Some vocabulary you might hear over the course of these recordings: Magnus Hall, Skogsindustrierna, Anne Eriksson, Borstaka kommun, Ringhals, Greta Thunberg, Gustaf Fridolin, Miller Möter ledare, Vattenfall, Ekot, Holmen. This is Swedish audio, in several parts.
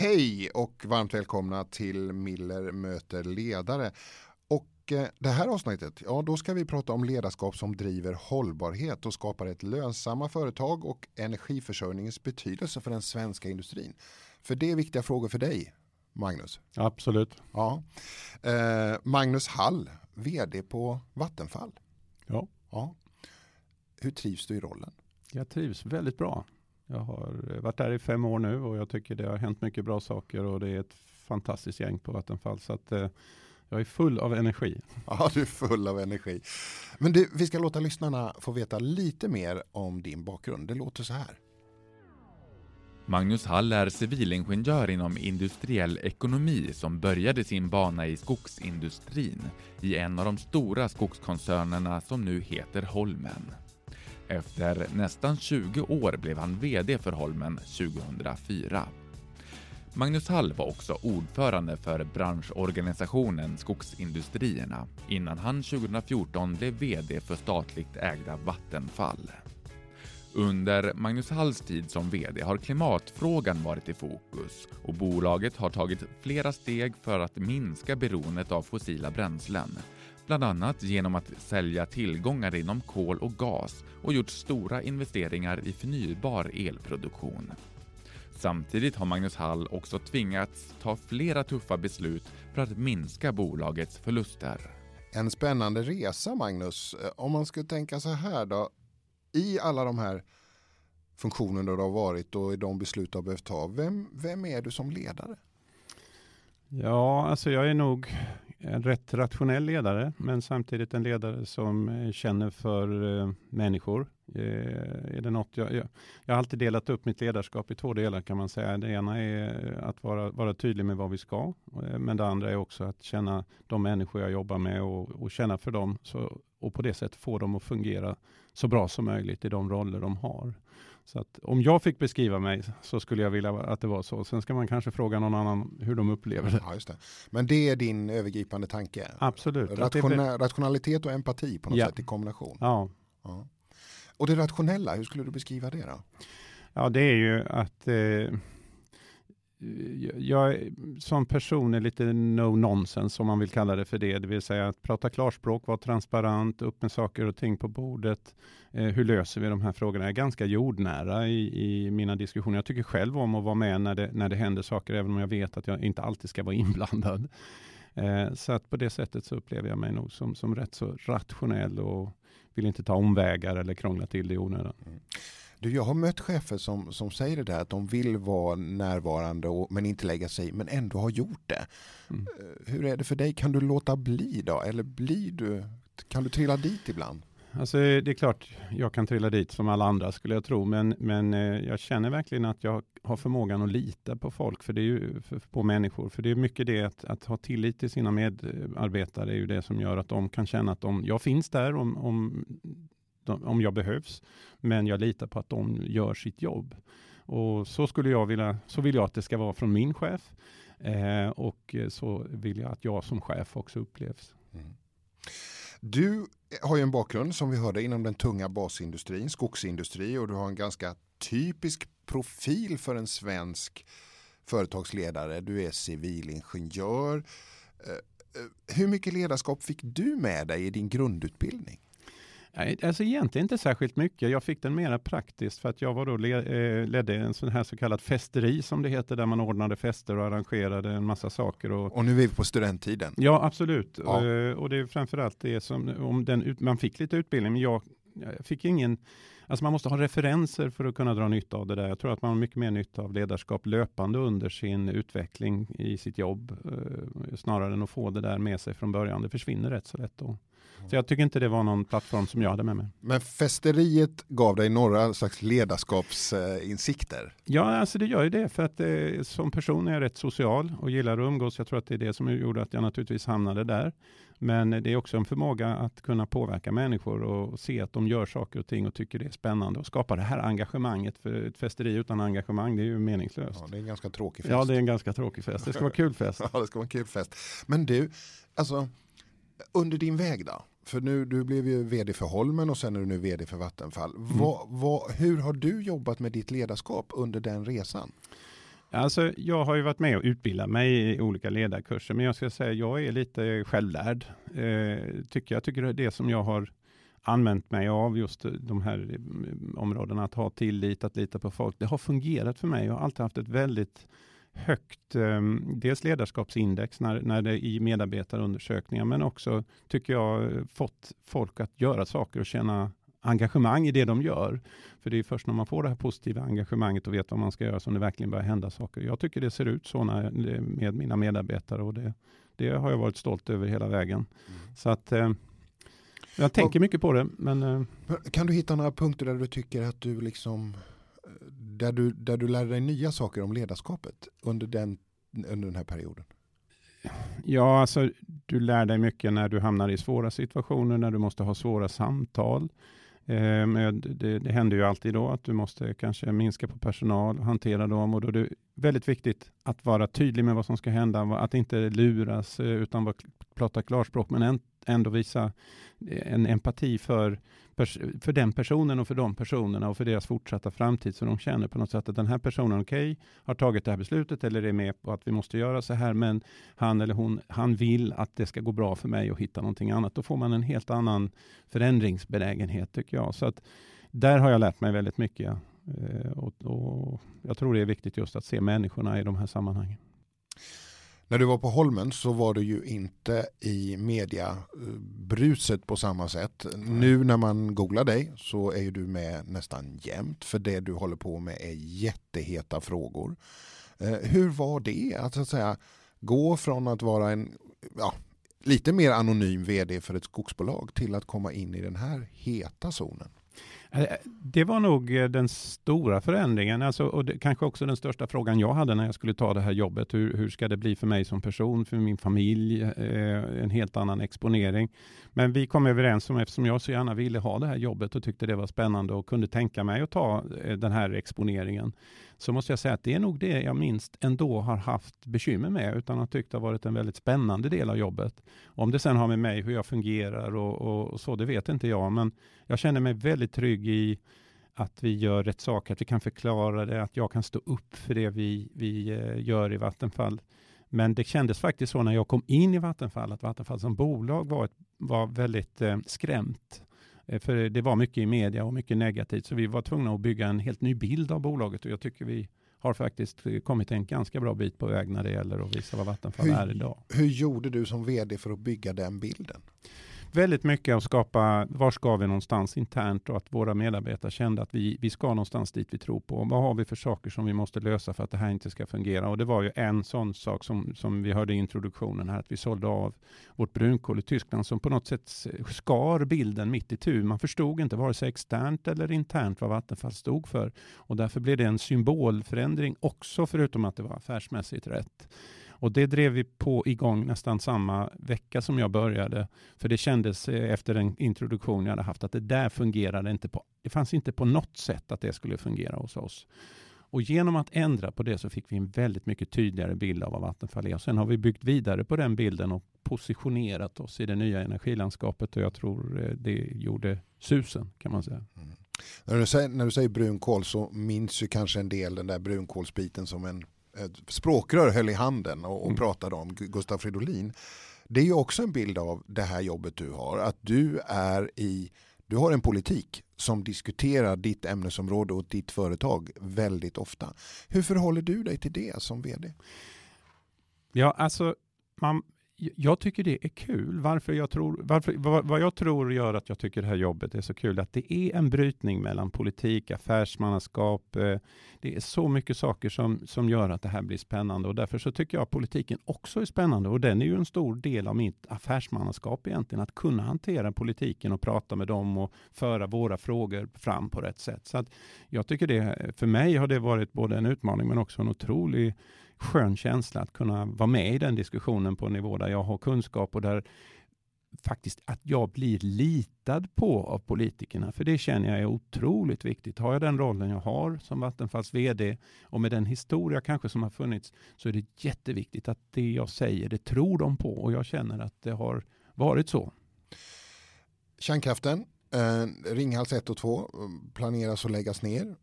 Hej och varmt välkomna till Miller möter ledare. Och det här avsnittet, ja då ska vi prata om ledarskap som driver hållbarhet och skapar ett lönsamma företag och energiförsörjningens betydelse för den svenska industrin. För det är viktiga frågor för dig, Magnus. Absolut. Ja. Magnus Hall, vd på Vattenfall. Ja. Hur trivs du i rollen? Jag trivs väldigt bra. Jag har varit där i 5 år nu och jag tycker det har hänt mycket bra saker och det är ett fantastiskt gäng på Vattenfall så att jag är full av energi. Ja, du är full av energi. Men du, vi ska låta lyssnarna få veta lite mer om din bakgrund. Det låter så här. Magnus Hall är civilingenjör inom industriell ekonomi som började sin bana i skogsindustrin i en av de stora skogskoncernerna som nu heter Holmen. Efter nästan 20 år blev han vd för Holmen 2004. Magnus Hall var också ordförande för branschorganisationen Skogsindustrierna innan han 2014 blev vd för statligt ägda Vattenfall. Under Magnus Halls tid som vd har klimatfrågan varit i fokus och bolaget har tagit flera steg för att minska beroendet av fossila bränslen. Bland annat genom att sälja tillgångar inom kol och gas och gjort stora investeringar i förnybar elproduktion. Samtidigt har Magnus Hall också tvingats ta flera tuffa beslut för att minska bolagets förluster. En spännande resa, Magnus. Om man skulle tänka så här då. I alla de här funktionerna du har varit och i de beslut du har behövt ta, vem är du som ledare? Ja, alltså jag är nog en rätt rationell ledare, men samtidigt en ledare som känner för människor. Är det något jag har alltid delat upp mitt ledarskap i 2 delar kan man säga. Det ena är att vara tydlig med vad vi ska, men det andra är också att känna de människor jag jobbar med och känna för dem och på det sättet få dem att fungera så bra som möjligt i de roller de har. Så att om jag fick beskriva mig så skulle jag vilja att det var så. Sen ska man kanske fråga någon annan hur de upplever det. Ja, just det. Men det är din övergripande tanke? Absolut. Rationalitet och empati på något sätt i kombination? Ja. Och det rationella, hur skulle du beskriva det då? Ja, det är ju att jag som person är lite no-nonsense som man vill kalla det för det. Det vill säga att prata klarspråk, vara transparent, upp med saker och ting på bordet. Hur löser vi de här frågorna? Jag är ganska jordnära i mina diskussioner. Jag tycker själv om att vara med när det händer saker även om jag vet att jag inte alltid ska vara inblandad. Så att på det sättet så upplever jag mig nog som rätt så rationell och vill inte ta omvägar eller krångla till det i onödan. Mm. Du, jag har mött chefer som säger det där att de vill vara närvarande men inte lägga sig men ändå har gjort det. Mm. Hur är det för dig? Kan du låta bli då? Eller kan du trilla dit ibland? Alltså det är klart jag kan trilla dit som alla andra skulle jag tro men jag känner verkligen att jag har förmågan att lita på folk för det är ju på människor för det är mycket det att ha tillit till sina medarbetare är ju det som gör att de kan känna att jag finns där om jag behövs men jag litar på att de gör sitt jobb och så vill jag att det ska vara från min chef och så vill jag att jag som chef också upplevs. Mm. Du har ju en bakgrund som vi hörde inom den tunga basindustrin, skogsindustri och du har en ganska typisk profil för en svensk företagsledare. Du är civilingenjör. Hur mycket ledarskap fick du med dig i din grundutbildning? Alltså egentligen inte särskilt mycket. Jag fick den mera praktiskt för att jag var då ledde en sån här så kallad festeri som det heter där man ordnade fester och arrangerade en massa saker. Och nu är vi på studenttiden. Ja, absolut. Ja. Och det är framförallt det som man fick lite utbildning men jag fick ingen. Alltså man måste ha referenser för att kunna dra nytta av det där. Jag tror att man har mycket mer nytta av ledarskap löpande under sin utveckling i sitt jobb. Snarare än att få det där med sig från början. Det försvinner rätt så lätt då. Så jag tycker inte det var någon plattform som jag hade med mig. Men festeriet gav dig några slags ledarskapsinsikter? Ja, alltså det gör ju det. För att som person är jag rätt social och gillar att umgås. Jag tror att det är det som gjorde att jag naturligtvis hamnade där. Men det är också en förmåga att kunna påverka människor och se att de gör saker och ting och tycker det är spännande och skapar det här engagemanget. För ett festeri utan engagemang, det är ju meningslöst. Ja, det är en ganska tråkig fest. Det ska vara kul fest. Ja, det ska vara en kul fest. Men du, alltså under din väg då? För nu, du blev ju vd för Holmen och sen är du nu vd för Vattenfall. Hur har du jobbat med ditt ledarskap under den resan? Alltså, jag har ju varit med och utbildat mig i olika ledarkurser, men jag ska säga jag är lite självlärd. Jag tycker det är det som jag har använt mig av, just de här områdena, att ha tillit, att lita på folk. Det har fungerat för mig. Jag har alltid haft ett väldigt högt dels ledarskapsindex när det är i medarbetarundersökningar, men också tycker jag fått folk att göra saker och känna engagemang i det de gör. För det är först när man får det här positiva engagemanget och vet vad man ska göra som det verkligen börjar hända saker. Jag tycker det ser ut så med mina medarbetare, och det har jag varit stolt över hela vägen. Mm. Så att jag tänker mycket på det. Men kan du hitta några punkter där du tycker att du liksom där du lär dig nya saker om ledarskapet under den här perioden? Ja, alltså du lär dig mycket när du hamnar i svåra situationer, när du måste ha svåra samtal. Det händer ju alltid då att du måste kanske minska på personal, hantera dem, och då är det väldigt viktigt att vara tydlig med vad som ska hända, att inte luras utan vara prata klarspråk, men ändå visa en empati för den personen och för de personerna och för deras fortsatta framtid, så de känner på något sätt att den här personen har tagit det här beslutet eller är med på att vi måste göra så här, men han eller hon, han vill att det ska gå bra för mig och hitta någonting annat. Då får man en helt annan förändringsbenägenhet, tycker jag. Så att där har jag lärt mig väldigt mycket, och jag tror det är viktigt just att se människorna i de här sammanhangen. När du var på Holmen så var du ju inte i mediabruset på samma sätt. Nu när man googlar dig så är du med nästan jämt, för det du håller på med är jätteheta frågor. Hur var det att säga gå från att vara en lite mer anonym vd för ett skogsbolag till att komma in i den här heta zonen? Det var nog den stora förändringen, alltså, och kanske också den största frågan jag hade när jag skulle ta det här jobbet. Hur ska det bli för mig som person, för min familj, en helt annan exponering. Men vi kom överens om, eftersom jag så gärna ville ha det här jobbet och tyckte det var spännande och kunde tänka mig att ta den här exponeringen, så måste jag säga att det är nog det jag minst ändå har haft bekymmer med, utan har tyckt det har varit en väldigt spännande del av jobbet. Om det sen har med mig, hur jag fungerar och så, det vet inte jag, men jag känner mig väldigt trygg i att vi gör rätt saker, att vi kan förklara det, att jag kan stå upp för det vi gör i Vattenfall. Men det kändes faktiskt så när jag kom in i Vattenfall, att Vattenfall som bolag var väldigt skrämt. För det var mycket i media och mycket negativt, så vi var tvungna att bygga en helt ny bild av bolaget, och jag tycker vi har faktiskt kommit en ganska bra bit på väg när det gäller att visa vad Vattenfall är idag. Hur gjorde du som vd för att bygga den bilden? Väldigt mycket att skapa, var ska vi någonstans internt, och att våra medarbetare kände att vi ska någonstans dit vi tror på. Och vad har vi för saker som vi måste lösa för att det här inte ska fungera? Och det var ju en sån sak som vi hörde i introduktionen här, att vi sålde av vårt brunkol i Tyskland, som på något sätt skar bilden mitt i tur. Man förstod inte vare sig externt eller internt vad Vattenfall stod för. Och därför blev det en symbolförändring också, förutom att det var affärsmässigt rätt. Och det drev vi på igång nästan samma vecka som jag började. För det kändes efter den introduktion jag hade haft att det där fungerade inte på. Det fanns inte på något sätt att det skulle fungera hos oss. Och genom att ändra på det så fick vi en väldigt mycket tydligare bild av vad Vattenfall är. Och sen har vi byggt vidare på den bilden och positionerat oss i det nya energilandskapet. Och jag tror det gjorde susen, kan man säga. Mm. När du säger brunkol så minns ju kanske en del den där brunkolsbiten som ett språkrör höll i handen och pratade om Gustaf Fridolin. Det är ju också en bild av det här jobbet du har, att du har en politik som diskuterar ditt ämnesområde och ditt företag väldigt ofta. Hur förhåller du dig till det som vd? Ja, alltså jag tycker det är kul. Vad jag tror gör att jag tycker det här jobbet är så kul, att det är en brytning mellan politik, affärsmannaskap. Det är så mycket saker som gör att det här blir spännande, och därför så tycker jag att politiken också är spännande, och den är ju en stor del av mitt affärsmannaskap egentligen, att kunna hantera politiken och prata med dem och föra våra frågor fram på rätt sätt. Så att jag tycker det, för mig har det varit både en utmaning men också en otrolig skön känsla att kunna vara med i den diskussionen på en nivå där jag har kunskap och där faktiskt att jag blir litad på av politikerna. För det känner jag är otroligt viktigt. Har jag den rollen jag har som Vattenfalls vd och med den historia kanske som har funnits, så är det jätteviktigt att det jag säger, det tror de på, och jag känner att det har varit så. Kärnkraften Ringhals 1 och 2 planeras att läggas ner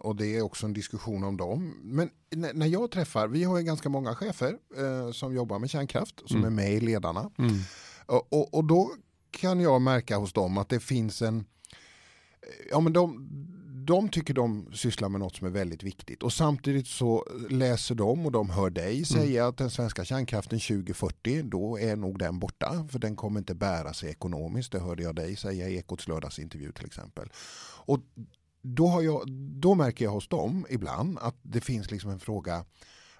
och det är också en diskussion om dem. Men när jag träffar, vi har ju ganska många chefer som jobbar med kärnkraft som är med i ledarna. Mm. Och då kan jag märka hos dem att det finns en... Ja, men de tycker de sysslar med något som är väldigt viktigt. Och samtidigt så läser de och de hör dig säga att den svenska kärnkraften 2040, då är nog den borta. För den kommer inte bära sig ekonomiskt. Det hörde jag dig säga i Ekots lördagsintervju till exempel. Och då märker jag hos dem ibland att det finns liksom en fråga.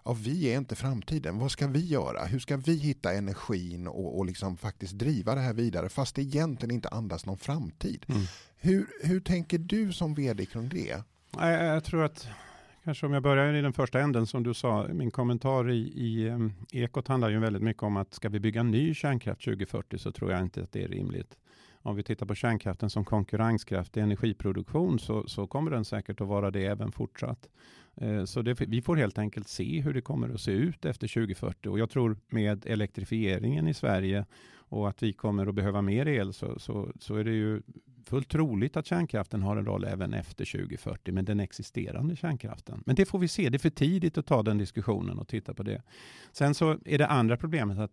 Ja, vi är inte framtiden. Vad ska vi göra? Hur ska vi hitta energin och liksom faktiskt driva det här vidare fast det egentligen inte andas någon framtid? Mm. Hur tänker du som vd kring det? Jag tror att, kanske om jag börjar i den första änden som du sa, min kommentar i Ekot handlar ju väldigt mycket om att ska vi bygga ny kärnkraft 2040 så tror jag inte att det är rimligt. Om vi tittar på kärnkraften som konkurrenskraft i energiproduktion så kommer den säkert att vara det även fortsatt. Så vi får helt enkelt se hur det kommer att se ut efter 2040. Och jag tror med elektrifieringen i Sverige och att vi kommer att behöva mer el så är det ju fullt troligt att kärnkraften har en roll även efter 2040. Men den existerande kärnkraften. Men det får vi se. Det är för tidigt att ta den diskussionen och titta på det. Sen så är det andra problemet att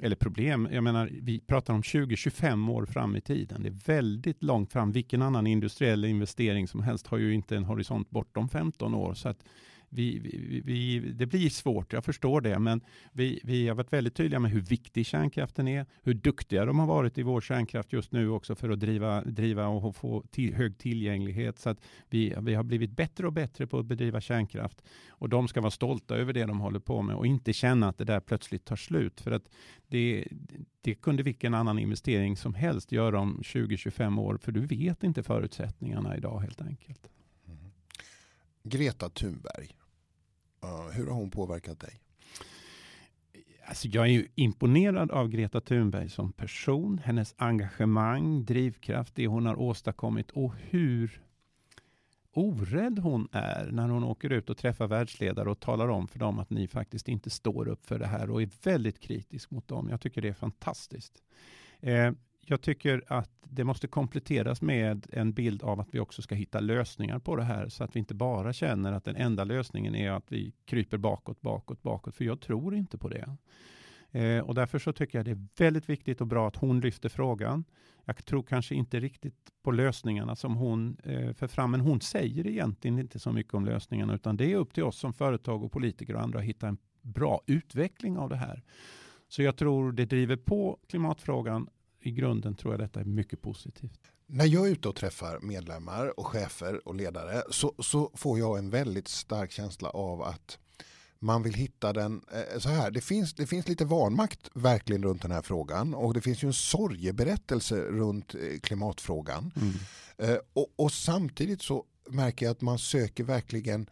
jag menar, vi pratar om 20-25 år fram i tiden. Det är väldigt långt fram. Vilken annan industriell investering som helst har ju inte en horisont bortom 15 år. Så att det blir svårt, jag förstår det. Men vi har varit väldigt tydliga med hur viktig kärnkraften är. Hur duktiga de har varit i vår kärnkraft just nu också för att driva och få hög tillgänglighet. Så att vi har blivit bättre och bättre på att bedriva kärnkraft. Och de ska vara stolta över det de håller på med. Och inte känna att det där plötsligt tar slut. För att det kunde vilken annan investering som helst göra om 20-25 år. För du vet inte förutsättningarna idag helt enkelt. Mm. Greta Thunberg. Hur har hon påverkat dig? Alltså jag är ju imponerad av Greta Thunberg som person. Hennes engagemang, drivkraft, det hon har åstadkommit och hur orädd hon är när hon åker ut och träffar världsledare och talar om för dem att ni faktiskt inte står upp för det här och är väldigt kritisk mot dem. Jag tycker det är fantastiskt. Jag tycker att det måste kompletteras med en bild av att vi också ska hitta lösningar på det här så att vi inte bara känner att den enda lösningen är att vi kryper bakåt. För jag tror inte på det. Och därför så tycker jag det är väldigt viktigt och bra att hon lyfter frågan. Jag tror kanske inte riktigt på lösningarna som hon för fram. Men hon säger egentligen inte så mycket om lösningarna utan det är upp till oss som företag och politiker och andra att hitta en bra utveckling av det här. Så jag tror det driver på klimatfrågan. I grunden tror jag detta är mycket positivt. När jag är ute och träffar medlemmar och chefer och ledare så får jag en väldigt stark känsla av att man vill hitta den så här. Det finns lite vanmakt verkligen runt den här frågan och det finns ju en sorgeberättelse runt klimatfrågan. Mm. Och samtidigt så märker jag att man söker verkligen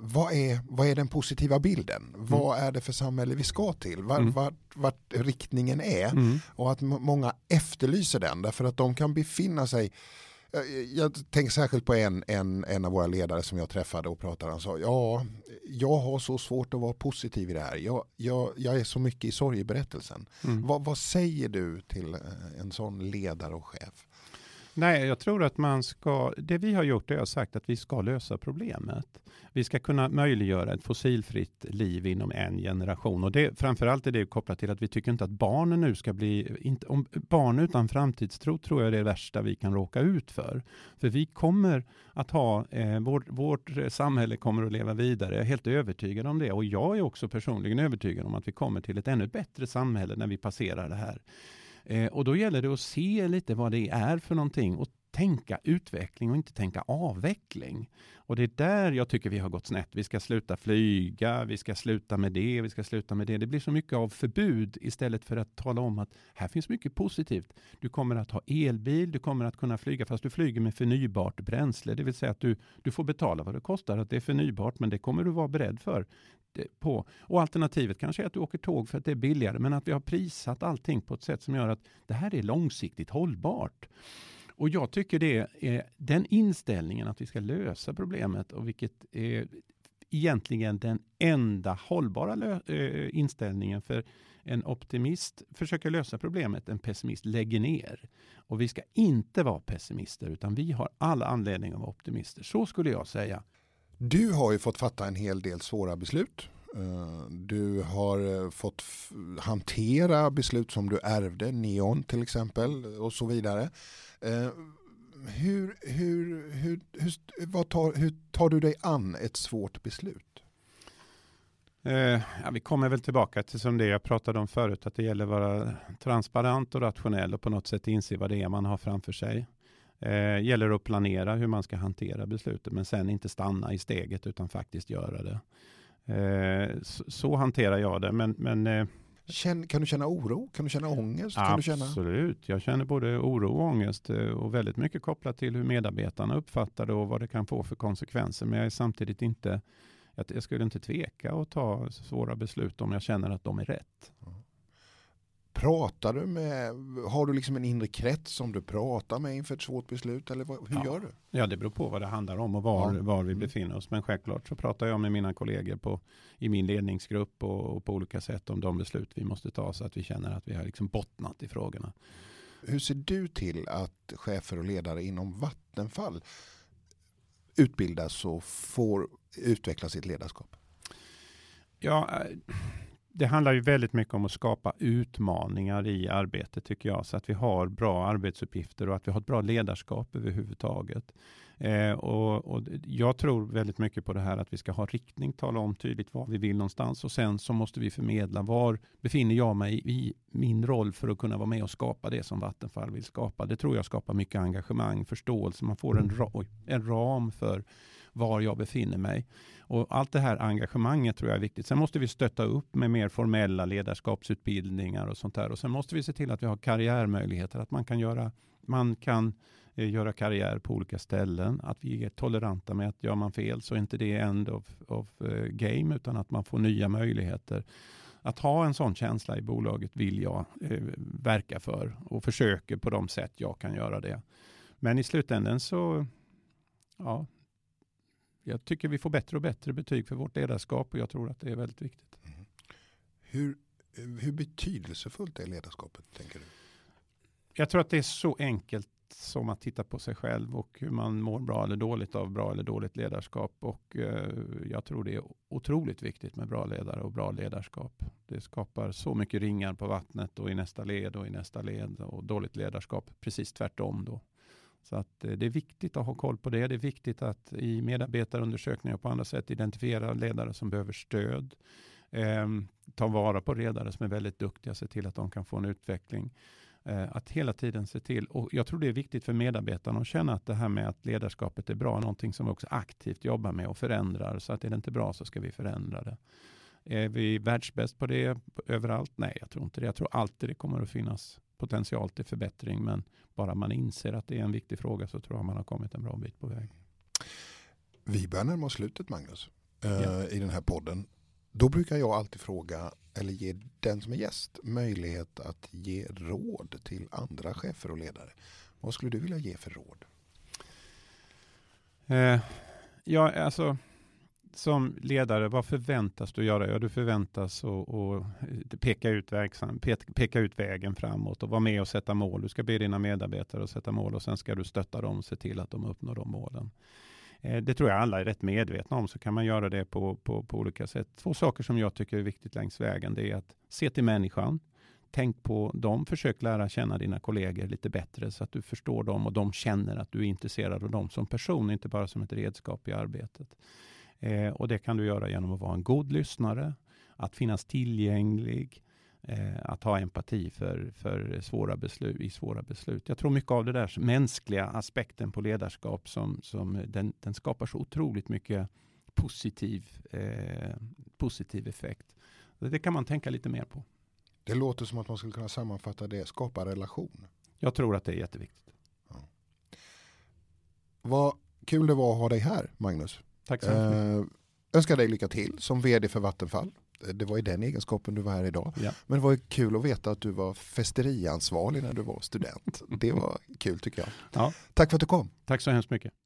vad är den positiva bilden? Mm. Vad är det för samhälle vi ska till? Vart riktningen är? Mm. Och att många efterlyser den därför att de kan befinna sig. Jag tänker särskilt på en av våra ledare som jag träffade och pratade. Han sa, jag har så svårt att vara positiv i det här. Jag är så mycket i sorgeberättelsen. Mm. Vad säger du till en sån ledare och chef? Nej, jag tror att det vi har gjort är att sagt att vi ska lösa problemet. Vi ska kunna möjliggöra ett fossilfritt liv inom en generation. Och det, framförallt är det kopplat till att vi tycker inte att barnen nu ska bli... om barn utan framtidstro tror jag det är det värsta vi kan råka ut för. För vi kommer att ha... vårt samhälle kommer att leva vidare. Jag är helt övertygad om det. Och jag är också personligen övertygad om att vi kommer till ett ännu bättre samhälle när vi passerar det här. Och då gäller det att se lite vad det är för någonting och tänka utveckling och inte tänka avveckling. Och det är där jag tycker vi har gått snett. Vi ska sluta flyga, vi ska sluta med det. Det blir så mycket av förbud istället för att tala om att här finns mycket positivt. Du kommer att ha elbil, du kommer att kunna flyga fast du flyger med förnybart bränsle. Det vill säga att du får betala vad det kostar att det är förnybart men det kommer du vara beredd för. På. Och alternativet kanske är att du åker tåg för att det är billigare men att vi har prisat allting på ett sätt som gör att det här är långsiktigt hållbart. Och jag tycker det är den inställningen att vi ska lösa problemet och vilket egentligen den enda hållbara inställningen, för en optimist försöker lösa problemet, en pessimist lägger ner. Och vi ska inte vara pessimister, utan vi har alla anledning att vara optimister, så skulle jag säga. Du har ju fått fatta en hel del svåra beslut. Du har fått hantera beslut som du ärvde, neon till exempel och så vidare. Hur tar du dig an ett svårt beslut? Vi kommer väl tillbaka till som det jag pratade om förut, att det gäller att vara transparent och rationell och på något sätt inse vad det är man har framför sig. Gäller att planera hur man ska hantera beslutet, men sen inte stanna i steget utan faktiskt göra det. Så hanterar jag det, men kan du känna oro? Kan du känna ångest? Absolut, jag känner både oro och ångest och väldigt mycket kopplat till hur medarbetarna uppfattar det och vad det kan få för konsekvenser. Men jag är samtidigt inte, jag skulle inte tveka att ta svåra beslut om jag känner att de är rätt. Pratar du med, har du liksom en inre krets som du pratar med inför ett svårt beslut, eller hur gör du? Ja, det beror på vad det handlar om och var vi befinner oss. Men självklart så pratar jag med mina kollegor i min ledningsgrupp och på olika sätt om de beslut vi måste ta, så att vi känner att vi har liksom bottnat i frågorna. Hur ser du till att chefer och ledare inom Vattenfall utbildas och får utveckla sitt ledarskap? Ja, det handlar ju väldigt mycket om att skapa utmaningar i arbetet, tycker jag. Så att vi har bra arbetsuppgifter och att vi har ett bra ledarskap överhuvudtaget. Och jag tror väldigt mycket på det här att vi ska ha riktning, tala om tydligt vad vi vill någonstans. Och sen så måste vi förmedla var befinner jag mig i min roll för att kunna vara med och skapa det som Vattenfall vill skapa. Det tror jag skapar mycket engagemang, förståelse. Man får en ram för var jag befinner mig. Och allt det här engagemanget tror jag är viktigt. Sen måste vi stötta upp med mer formella ledarskapsutbildningar och sånt där. Och sen måste vi se till att vi har karriärmöjligheter. Att man kan göra karriär på olika ställen. Att vi är toleranta med att gör man fel så är inte det end of game, utan att man får nya möjligheter. Att ha en sån känsla i bolaget vill jag verka för och försöker på de sätt jag kan göra det. Men i slutändan så jag tycker vi får bättre och bättre betyg för vårt ledarskap, och jag tror att det är väldigt viktigt. Mm. Hur betydelsefullt är ledarskapet, tänker du? Jag tror att det är så enkelt som att titta på sig själv och hur man mår bra eller dåligt av bra eller dåligt ledarskap. Och jag tror det är otroligt viktigt med bra ledare och bra ledarskap. Det skapar så mycket ringar på vattnet och i nästa led och i nästa led, och dåligt ledarskap precis tvärtom då. Så att det är viktigt att ha koll på det. Det är viktigt att i medarbetarundersökningar och på andra sätt identifiera ledare som behöver stöd. Ta vara på ledare som är väldigt duktiga, se till att de kan få en utveckling. Att hela tiden se till, och jag tror det är viktigt för medarbetarna att känna att det här med att ledarskapet är bra, någonting som vi också aktivt jobbar med och förändrar. Så att är det inte bra så ska vi förändra det. Är vi världsbäst på det överallt? Nej, jag tror inte det. Jag tror alltid det kommer att finnas potential till förbättring, men bara man inser att det är en viktig fråga så tror jag man har kommit en bra bit på väg. Vi börjar närma oss slutet, Magnus, i den här podden. Då brukar jag alltid fråga, eller ge den som är gäst möjlighet att ge råd till andra chefer och ledare. Vad skulle du vilja ge för råd? Alltså, som ledare, vad förväntas du göra? Ja, du förväntas att peka ut vägen framåt och vara med och sätta mål. Du ska be dina medarbetare att sätta mål, och sen ska du stötta dem och se till att de uppnår de målen. Det tror jag alla är rätt medvetna om, så kan man göra det på olika sätt. Två saker som jag tycker är viktigt längs vägen, det är att se till människan. Tänk på dem, försök lära känna dina kollegor lite bättre så att du förstår dem och de känner att du är intresserad av dem som person, inte bara som ett redskap i arbetet. Och det kan du göra genom att vara en god lyssnare, att finnas tillgänglig, att ha empati för svåra beslut. Jag tror mycket av det där mänskliga aspekten på ledarskap som den skapar så otroligt mycket positiv effekt. Det kan man tänka lite mer på. Det låter som att man skulle kunna sammanfatta det, skapa relation. Jag tror att det är jätteviktigt. Ja. Vad kul det var att ha dig här, Magnus. Tack så mycket. Önskar dig lycka till som vd för Vattenfall. Det var i den egenskapen du var här idag. Ja. Men det var kul att veta att du var festeriansvarig när du var student. Det var kul, tycker jag. Ja. Tack för att du kom. Tack så hemskt mycket.